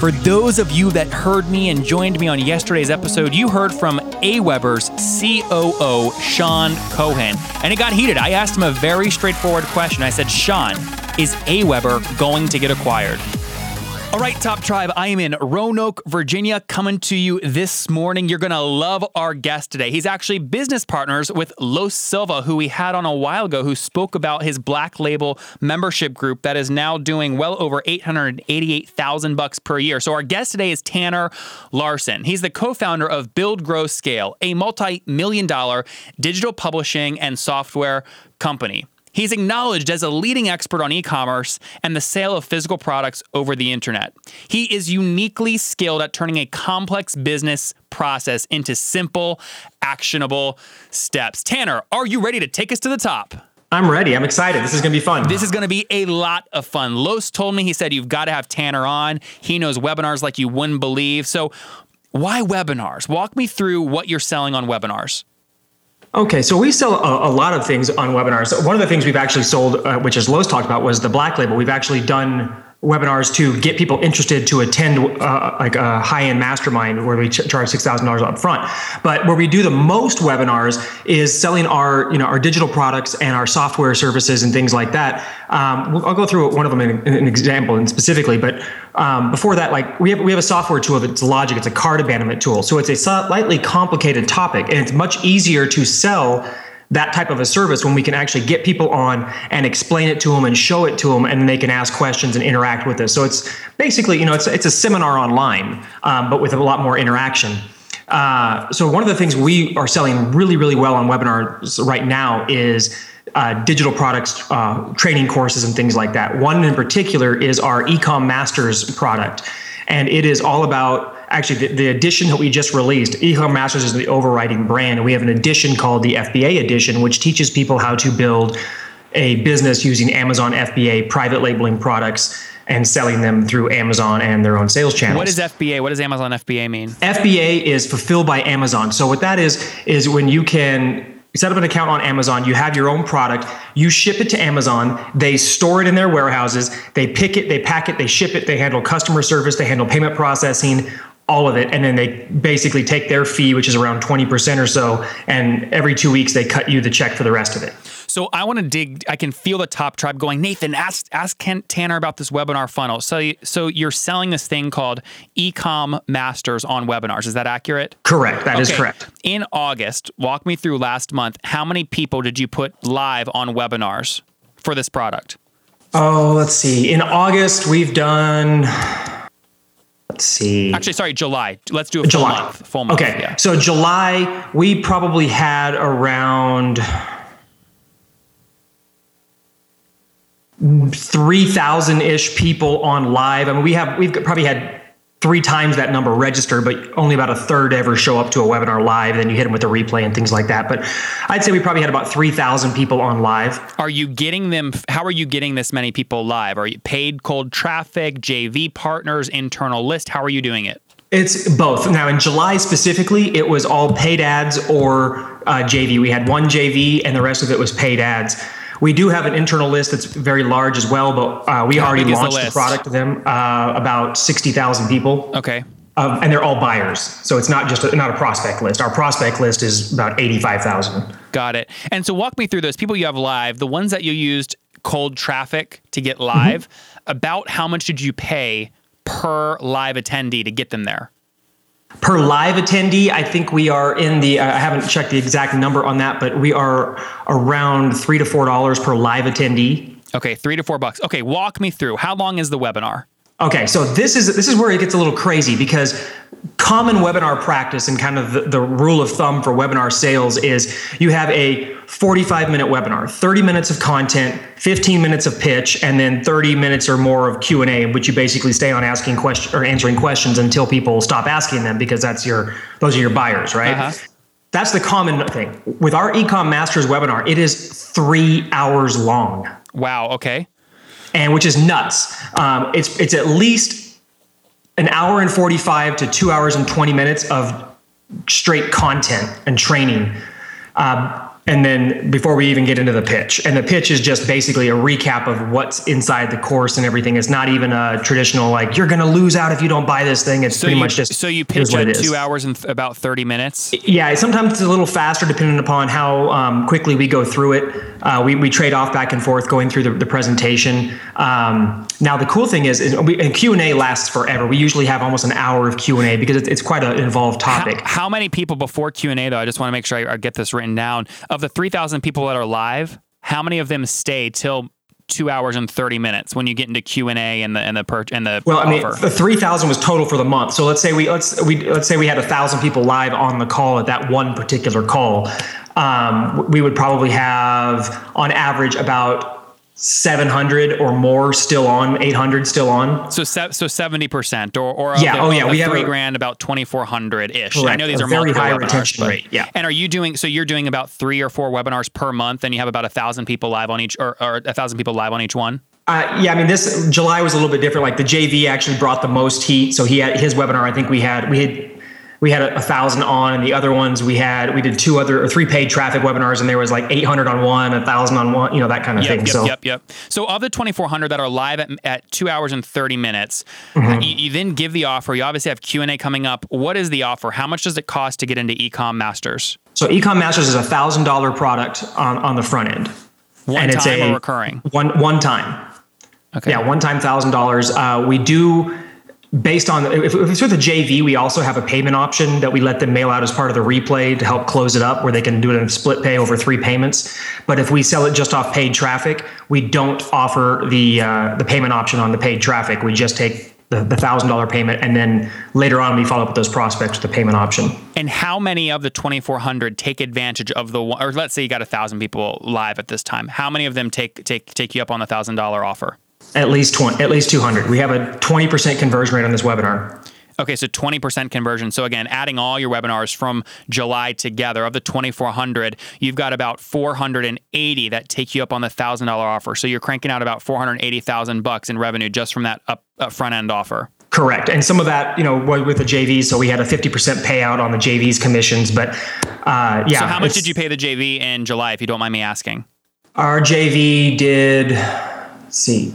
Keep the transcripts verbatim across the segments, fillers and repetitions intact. For those of you that heard me and joined me on yesterday's episode, you heard from AWeber's C O O, Sean Cohen, and it got heated. I asked him a very straightforward question. I said, Sean, is AWeber going to get acquired? All right, Top Tribe, I am in Roanoke, Virginia, coming to you this morning. You're going to love our guest today. He's actually business partners with Los Silva, who we had on a while ago, who spoke about his Black Label membership group that is now doing well over eight hundred eighty-eight thousand dollars per year. So our guest today is Tanner Larson. He's the co-founder of Build Grow Scale, a multi-million dollar digital publishing and software company. He's acknowledged as a leading expert on e-commerce and the sale of physical products over the internet. He is uniquely skilled at turning a complex business process into simple, actionable steps. Tanner, are you ready to take us to the top? I'm ready. I'm excited. This is going to be fun. This is going to be a lot of fun. Los told me, he said, you've got to have Tanner on. He knows webinars like you wouldn't believe. So why webinars? Walk me through what you're selling on webinars. Okay, so we sell a, a lot of things on webinars. One of the things we've actually sold, uh, which is Los talked about, was the Black Label. We've actually done webinars to get people interested to attend uh, like a high-end mastermind where we ch- charge six thousand dollars up front. But where we do the most webinars is selling our, you know, our digital products and our software services and things like that. Um, I'll go through one of them in, in an example and specifically, but um, before that, like we have we have a software tool that's Logic. It's a card abandonment tool. So it's a slightly complicated topic, and it's much easier to sell that type of a service when we can actually get people on and explain it to them and show it to them, and they can ask questions and interact with us. So it's basically, you know, it's it's a seminar online, um, but with a lot more interaction. Uh, so one of the things we are selling really, really well on webinars right now is uh, digital products, uh, training courses, and things like that. One in particular is our Ecom Masters product, and it is all about Actually, the, the edition that we just released. Ecom Masters is the overriding brand, and we have an edition called the F B A edition, which teaches people how to build a business using Amazon F B A private labeling products and selling them through Amazon and their own sales channels. What is F B A? What does Amazon F B A mean? F B A is Fulfilled by Amazon. So what that is, is when you can set up an account on Amazon, you have your own product, you ship it to Amazon, they store it in their warehouses, they pick it, they pack it, they ship it, they handle customer service, they handle payment processing, all of it. And then they basically take their fee, which is around twenty percent or so. And every two weeks, they cut you the check for the rest of it. So I want to dig, I can feel the Top Tribe going, Nathan, ask ask Kent Tanner about this webinar funnel. So, you, so you're selling this thing called Ecom Masters on webinars. Is that accurate? Correct. That okay. is correct. In August, walk me through last month, how many people did you put live on webinars for this product? Oh, let's see. In August, we've done... Let's see. Actually, sorry, July. Let's do a full July. month. Full month. Okay. Yeah. So July, we probably had around three thousand-ish people on live. I mean, we have we've probably had three times that number register, but only about a third ever show up to a webinar live. Then you hit them with a replay and things like that. But I'd say we probably had about three thousand people on live. Are you getting them? How are you getting this many people live? Are you paid cold traffic, J V partners, internal list? How are you doing it? It's both. Now, in July specifically, it was all paid ads or uh, J V. We had one J V and the rest of it was paid ads. We do have an internal list that's very large as well, but uh, we How already launched the, the product to them, uh, about sixty thousand people. Okay. Um, and they're all buyers. So it's not just a, not a prospect list. Our prospect list is about eighty-five thousand. Got it. And so walk me through those people you have live, the ones that you used cold traffic to get live, mm-hmm. about how much did you pay per live attendee to get them there? Per live attendee, I think we are in the, uh, I haven't checked the exact number on that, but we are around three to four dollars per live attendee. Okay, three to four bucks. Okay, walk me through. How long is the webinar? Okay, so this is this is where it gets a little crazy, because common webinar practice and kind of the, the rule of thumb for webinar sales is you have a forty-five minute webinar, thirty minutes of content, fifteen minutes of pitch, and then thirty minutes or more of Q and A, in which you basically stay on asking question or answering questions until people stop asking them, because that's your those are your buyers, right? Uh-huh. That's the common thing. With our Ecom Masters webinar, it is three hours long. Wow. Okay. And which is nuts. Um, it's it's at least an hour and forty-five to two hours and twenty minutes of straight content and training. Um, and then before we even get into the pitch, and the pitch is just basically a recap of what's inside the course and everything. It's not even a traditional, like, you're going to lose out if you don't buy this thing. It's so pretty you, much just, so you pitch in two hours and th- about thirty minutes. Yeah. Sometimes it's a little faster depending upon how um, quickly we go through it. Uh, we, we trade off back and forth going through the, the presentation. Um, now the cool thing is, is we, and Q and A lasts forever. We usually have almost an hour of Q and A because it's, it's quite an involved topic. How, how many people before Q and A though? I just want to make sure I, I get this written down. Of the three thousand people that are live, how many of them stay till two hours and thirty minutes when you get into Q and A and the, and the, per, and the, well, offer? I mean, the three thousand was total for the month. So let's say we, let's, we, let's say we had a thousand people live on the call at that one particular call. Um, we would probably have on average about seven hundred or more still on, eight hundred still on. So so seventy percent or or yeah, the, oh yeah, we have three a, grand about twenty-four hundred ish. I know these a are very high webinars, retention rate. Yeah. And are you doing so? You're doing about three or four webinars per month, and you have about a thousand people live on each, or or a thousand people live on each one. Uh, yeah, I mean, this July was a little bit different. Like the J V actually brought the most heat, so he had his webinar. I think we had we had. We had a, a thousand on, and the other ones we had, we did two other or three paid traffic webinars, and there was like eight hundred on one, a thousand on one, you know, that kind of yep, thing. Yep, so. yep, yep. So of the twenty-four hundred that are live at, at two hours and thirty minutes, mm-hmm. you, you then give the offer. You obviously have Q and A coming up. What is the offer? How much does it cost to get into Ecom Masters? So Ecom Masters is a thousand dollar product on, on the front end. One and time it's a, or recurring? One, one time. Okay. Yeah. One time thousand dollars. Uh, we do, based on, if it's with a J V, we also have a payment option that we let them mail out as part of the replay to help close it up, where they can do it in split pay over three payments. But if we sell it just off paid traffic, we don't offer the uh, the payment option on the paid traffic. We just take the one thousand dollars payment, and then later on we follow up with those prospects with the payment option. And how many of the twenty-four hundred take advantage of the, or let's say you got one thousand people live at this time, how many of them take take take you up on the one thousand dollars offer? At least twenty, at least two hundred. We have a twenty percent conversion rate on this webinar. Okay, so twenty percent conversion. So again, adding all your webinars from July together, of the twenty-four hundred, you've got about four hundred eighty that take you up on the one thousand dollars offer. So you're cranking out about four hundred eighty thousand bucks in revenue just from that up, up front end offer. Correct. And some of that, you know, was with the J V. So we had a fifty percent payout on the J V's commissions, but uh, yeah. So how much did you pay the J V in July, if you don't mind me asking? Our J V did, let's see,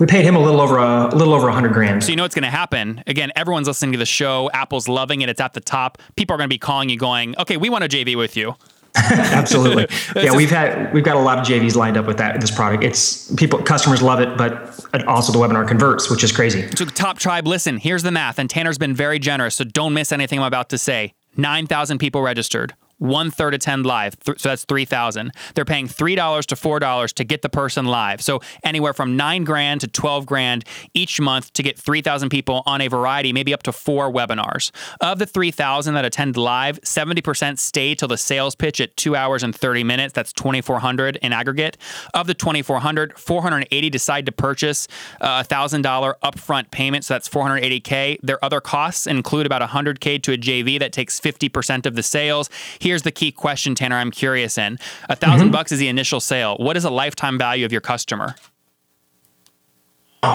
we paid him a little over a, a little over a hundred grand. So you know what's going to happen. Again, everyone's listening to the show. Apple's loving it. It's at the top. People are going to be calling you, going, "Okay, we want a J V with you." Absolutely. Yeah, just, we've had we've got a lot of J Vs lined up with that this product. It's people, customers love it, but also the webinar converts, which is crazy. So the top tribe, listen. Here's the math, and Tanner's been very generous, so don't miss anything I'm about to say. Nine thousand people registered. One third attend live. So that's three thousand. They're paying three dollars to four dollars to get the person live. So anywhere from nine grand to twelve grand each month to get three thousand people on a variety, maybe up to four webinars. Of the three thousand that attend live, seventy percent stay till the sales pitch at two hours and thirty minutes. That's twenty-four hundred in aggregate. Of the twenty-four hundred, four hundred eighty decide to purchase a one thousand dollars upfront payment. So that's four hundred eighty thousand. Their other costs include about one hundred thousand to a J V that takes fifty percent of the sales. Here's the key question, Tanner, I'm curious in. A thousand bucks is the initial sale. What is a lifetime value of your customer?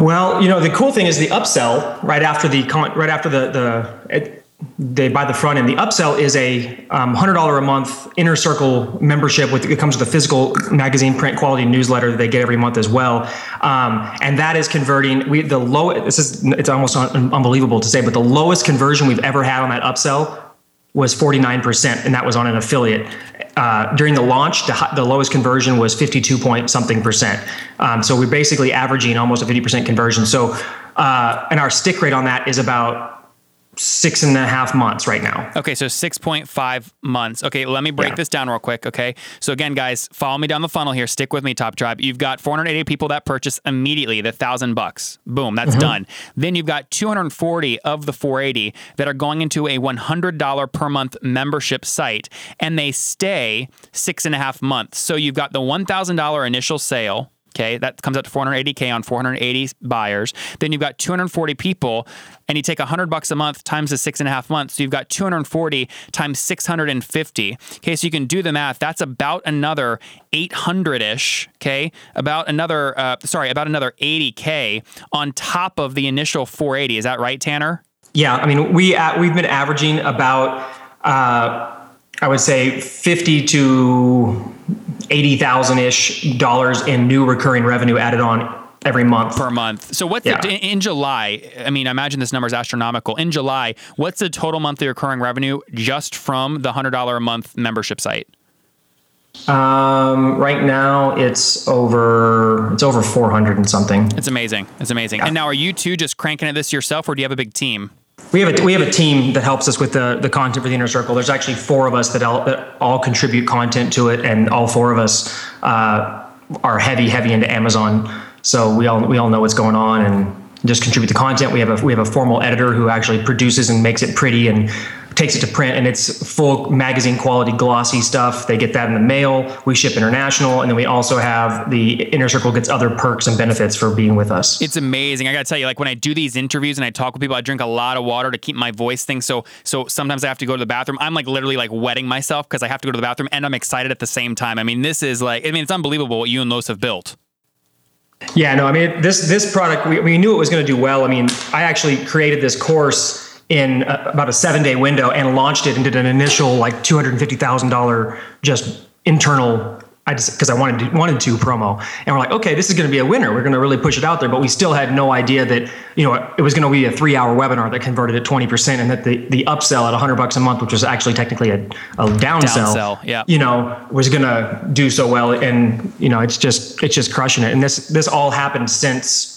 Well, you know, the cool thing is the upsell right after the con- right after the, the it, they buy the front end. The upsell is a um, one hundred dollars a month inner circle membership. With it comes with a physical magazine print quality newsletter that they get every month as well. Um, and that is converting. We the low. This is it's almost un- unbelievable to say, but the lowest conversion we've ever had on that upsell was forty-nine percent, and that was on an affiliate. Uh, during the launch, the, the lowest conversion was fifty-two point something percent. Um, so we're basically averaging almost a fifty percent conversion. So, uh, and our stick rate on that is about six and a half months right now. Okay. So six point five months. Okay. Let me break yeah. this down real quick. Okay. So again, guys, follow me down the funnel here. Stick with me, Top Tribe. You've got four hundred eighty people that purchase immediately the thousand bucks. Boom. That's mm-hmm. done. Then you've got two hundred forty of the four eighty that are going into a one hundred dollars per month membership site, and they stay six and a half months. So you've got the one thousand dollars initial sale. Okay, that comes out to four hundred eighty thousand on four hundred eighty buyers. Then you've got two hundred forty people, and you take one hundred bucks a month times the six and a half months. So you've got two hundred forty times six hundred fifty. Okay, so you can do the math. That's about another eight hundred ish. Okay, about another, uh, sorry, about another eighty thousand on top of the initial four eighty. Is that right, Tanner? Yeah, I mean, we, uh, we've been averaging about, uh, I would say fifty to eighty thousand ish dollars in new recurring revenue added on every month. Per month. So what's yeah. the, in July, I mean, I imagine this number is astronomical. In July, what's the total monthly recurring revenue just from the one hundred dollars a month membership site? Um, right now it's over, it's over four hundred and something. It's amazing. It's amazing. Yeah. And now are you two just cranking at this yourself, or do you have a big team? We have a we have a team that helps us with the, the content for the inner circle. There's actually four of us that all, that all contribute content to it, and all four of us uh, are heavy heavy into Amazon. So we all we all know what's going on and just contribute the content. We have a we have a formal editor who actually produces and makes it pretty and takes it to print, and it's full magazine quality glossy stuff. They get that in the mail. We ship international, and then we also have the inner circle gets other perks and benefits for being with us. It's amazing. I gotta tell you, like when I do these interviews and I talk with people, I drink a lot of water to keep my voice thing. So so sometimes I have to go to the bathroom. I'm like literally like wetting myself because I have to go to the bathroom, and I'm excited at the same time. I mean, this is like, I mean, it's unbelievable what you and Los have built. Yeah, no, I mean, this this product, we, we knew it was gonna do well. I mean, I actually created this course in a, about a seven day window and launched it and did an initial like two hundred fifty thousand dollars just internal, I just, because I wanted to, wanted to promo. And we're like, okay, this is going to be a winner. We're going to really push it out there. But we still had no idea that, you know, it was going to be a three hour webinar that converted at twenty percent, and that the, the upsell at a hundred bucks a month, which was actually technically a, a down, down sell, sell. Yeah. You know, was going to do so well. And, you know, it's just, it's just crushing it. And this, this all happened since,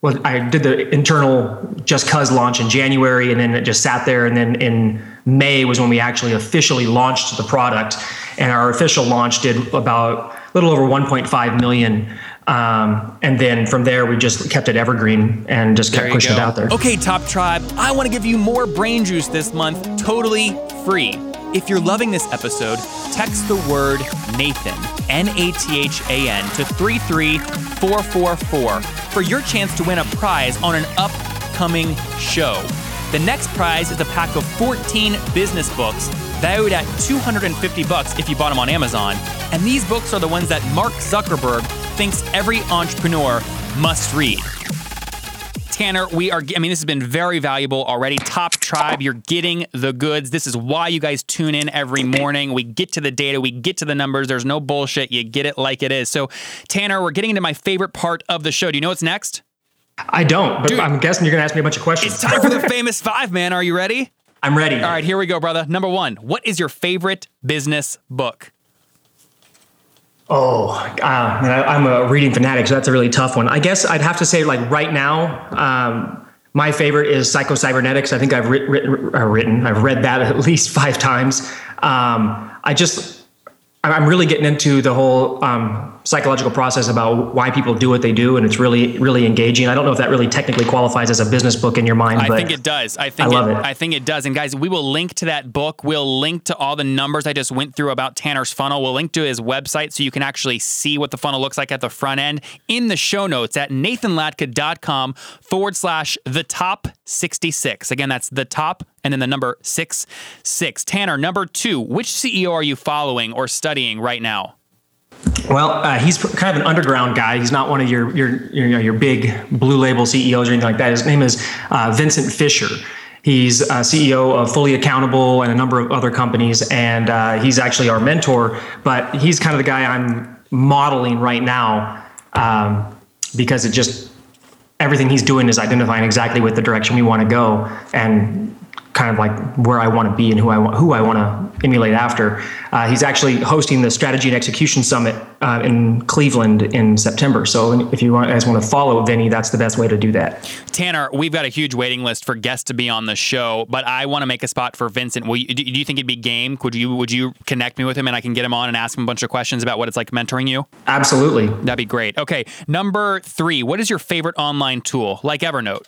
well, I did the internal Just Cause launch in January, and then it just sat there. And then in May was when we actually officially launched the product, and our official launch did about a little over one point five million. Um, and then from there, we just kept it evergreen and just kept pushing it out there. Okay, Top Tribe, I want to give you more brain juice this month, totally free. If you're loving this episode, text the word Nathan, N A T H A N, to three three four four four for your chance to win a prize on an upcoming show. The next prize is a pack of fourteen business books valued at two hundred fifty bucks if you bought them on Amazon. And these books are the ones that Mark Zuckerberg thinks every entrepreneur must read. Tanner, we are, I mean, this has been very valuable already. Top Tribe, you're getting the goods. This is why you guys tune in every morning. We get to the data, we get to the numbers. There's no bullshit. You get it like it is. So, Tanner, we're getting into my favorite part of the show. Do you know what's next? I don't, but dude, I'm guessing you're going to ask me a bunch of questions. It's time for the famous five, man. Are you ready? I'm ready. All right, here we go, brother. Number one, what is your favorite business book? Oh, uh, I'm a reading fanatic, so that's a really tough one. I guess I'd have to say, like right now, um, my favorite is Psycho-Cybernetics. I think I've writ- writ- written, I've read that at least five times. Um, I just, I'm really getting into the whole um, psychological process about why people do what they do, and it's really, really engaging. I don't know if that really technically qualifies as a business book in your mind, I but think it does. I think I love it, it. I think it does. And guys, we will link to that book. We'll link to all the numbers I just went through about Tanner's funnel. We'll link to his website so you can actually see what the funnel looks like at the front end in the show notes at nathanlatka.com forward slash the top 66. Again, that's the top and then the number six, six. Tanner, number two, which C E O are you following or studying right now? Well, uh, he's kind of an underground guy. He's not one of your your your, you know, your big blue label C E Os or anything like that. His name is uh, Vincent Fisher. He's uh, C E O of Fully Accountable and a number of other companies, and uh, he's actually our mentor. But he's kind of the guy I'm modeling right now um, because it just everything he's doing is identifying exactly what the direction we want to go and kind of like where I want to be and who I want, who I want to emulate after. Uh, he's actually hosting the Strategy and Execution Summit uh, in Cleveland in September. So if you guys want to follow Vinny, that's the best way to do that. Tanner, we've got a huge waiting list for guests to be on the show, but I want to make a spot for Vincent. Will you, do you think he'd be game? Could you, would you connect me with him and I can get him on and ask him a bunch of questions about what it's like mentoring you? Absolutely. That'd be great. Okay. Number three, what is your favorite online tool? Like Evernote?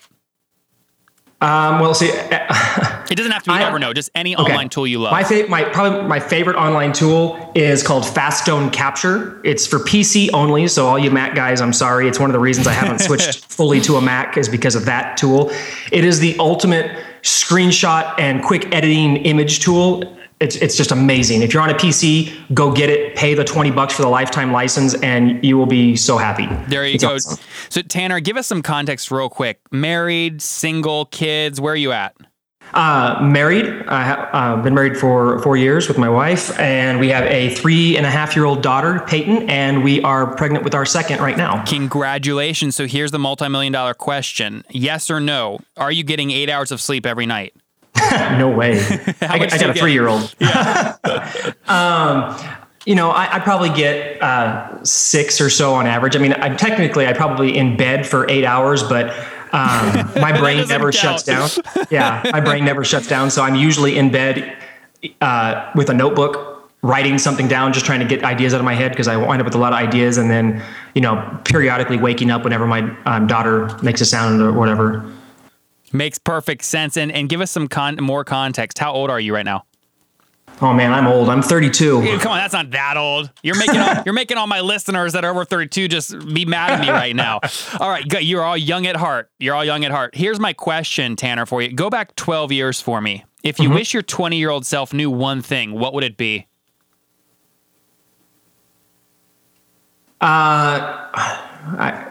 Um, well, see, it doesn't have to be I, Evernote, just any okay. online tool you love. My, fa- my probably my favorite online tool is called FastStone Capture. It's for P C only. So all you Mac guys, I'm sorry. It's one of the reasons I haven't switched fully to a Mac is because of that tool. It is the ultimate screenshot and quick editing image tool. It's it's just amazing. If you're on a P C, go get it, pay the twenty bucks for the lifetime license, and you will be so happy. There you it's go. Awesome. So Tanner, give us some context real quick. Married, single, kids, where are you at? Uh, married. I've uh, been married for four years with my wife, and we have a three and a half year old daughter, Peyton, and we are pregnant with our second right now. Congratulations. So here's the multi-million dollar question. Yes or no? Are you getting eight hours of sleep every night? No way. I, I got a three-year-old. Yeah. um, you know, I, I probably get uh, six or so on average. I mean, I'm technically, I'm probably in bed for eight hours, but um, my brain never count. shuts down. Yeah, my brain never shuts down. So I'm usually in bed uh, with a notebook, writing something down, just trying to get ideas out of my head because I wind up with a lot of ideas. And then, you know, periodically waking up whenever my um, daughter makes a sound or whatever. Makes perfect sense. And and give us some con- more context. How old are you right now? Oh man, I'm old. I'm thirty-two. Dude, come on, that's not that old. You're making all, you're making all my listeners that are over thirty-two just be mad at me right now. All right, go, you're all young at heart. You're all young at heart. Here's my question, Tanner, for you. Go back twelve years for me. If you mm-hmm. wish your twenty-year-old self knew one thing, what would it be? Uh, I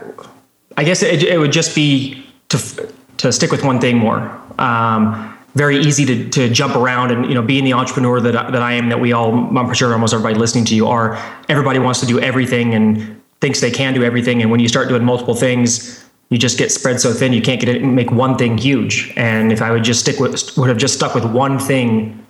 I guess it it would just be to. F- to stick with one thing more. Um, very easy to, to jump around and, you know, being the entrepreneur that, that I am, that we all, I'm sure almost everybody listening to you are, everybody wants to do everything and thinks they can do everything. And when you start doing multiple things, you just get spread so thin, you can't get it, make one thing huge. And if I would just stick with, would have just stuck with one thing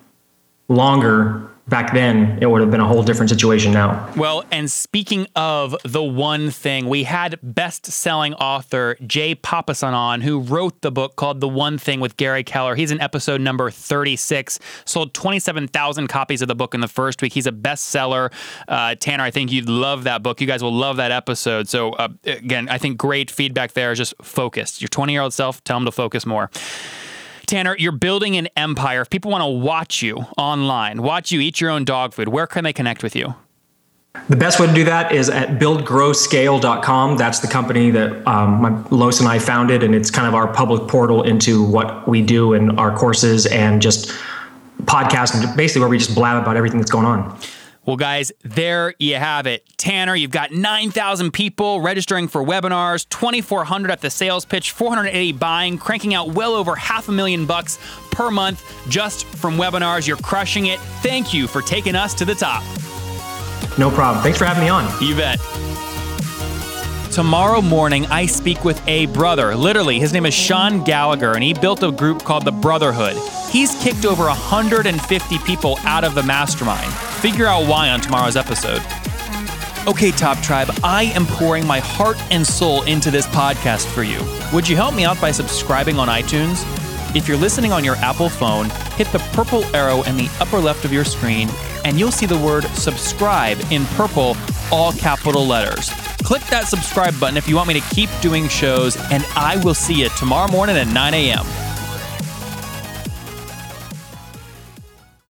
longer back then, it would have been a whole different situation now. Well, and speaking of the one thing, we had best-selling author Jay Papasan on, who wrote the book called The One Thing with Gary Keller. He's in episode number thirty-six, sold twenty-seven thousand copies of the book in the first week. He's a bestseller. Uh, Tanner, I think you'd love that book. You guys will love that episode. So uh, again, I think great feedback there is just focused. Your twenty-year-old self, tell him to focus more. Tanner, you're building an empire. If people want to watch you online, watch you eat your own dog food, where can they connect with you? The best way to do that is at build grow scale dot com. That's the company that um, my, Los and I founded, and it's kind of our public portal into what we do and our courses and just podcasts, and basically where we just blab about everything that's going on. Well, guys, there you have it. Tanner, you've got nine thousand people registering for webinars, twenty-four hundred at the sales pitch, four hundred eighty buying, cranking out well over half a million bucks per month just from webinars. You're crushing it. Thank you for taking us to the top. No problem. Thanks for having me on. You bet. Tomorrow morning, I speak with a brother. Literally, his name is Sean Gallagher, and he built a group called The Brotherhood. He's kicked over one hundred fifty people out of the mastermind. Figure out why on tomorrow's episode. Okay, Top Tribe, I am pouring my heart and soul into this podcast for you. Would you help me out by subscribing on iTunes? If you're listening on your Apple phone, hit the purple arrow in the upper left of your screen, and you'll see the word subscribe in purple, all capital letters. Click that subscribe button if you want me to keep doing shows, and I will see you tomorrow morning at nine a.m.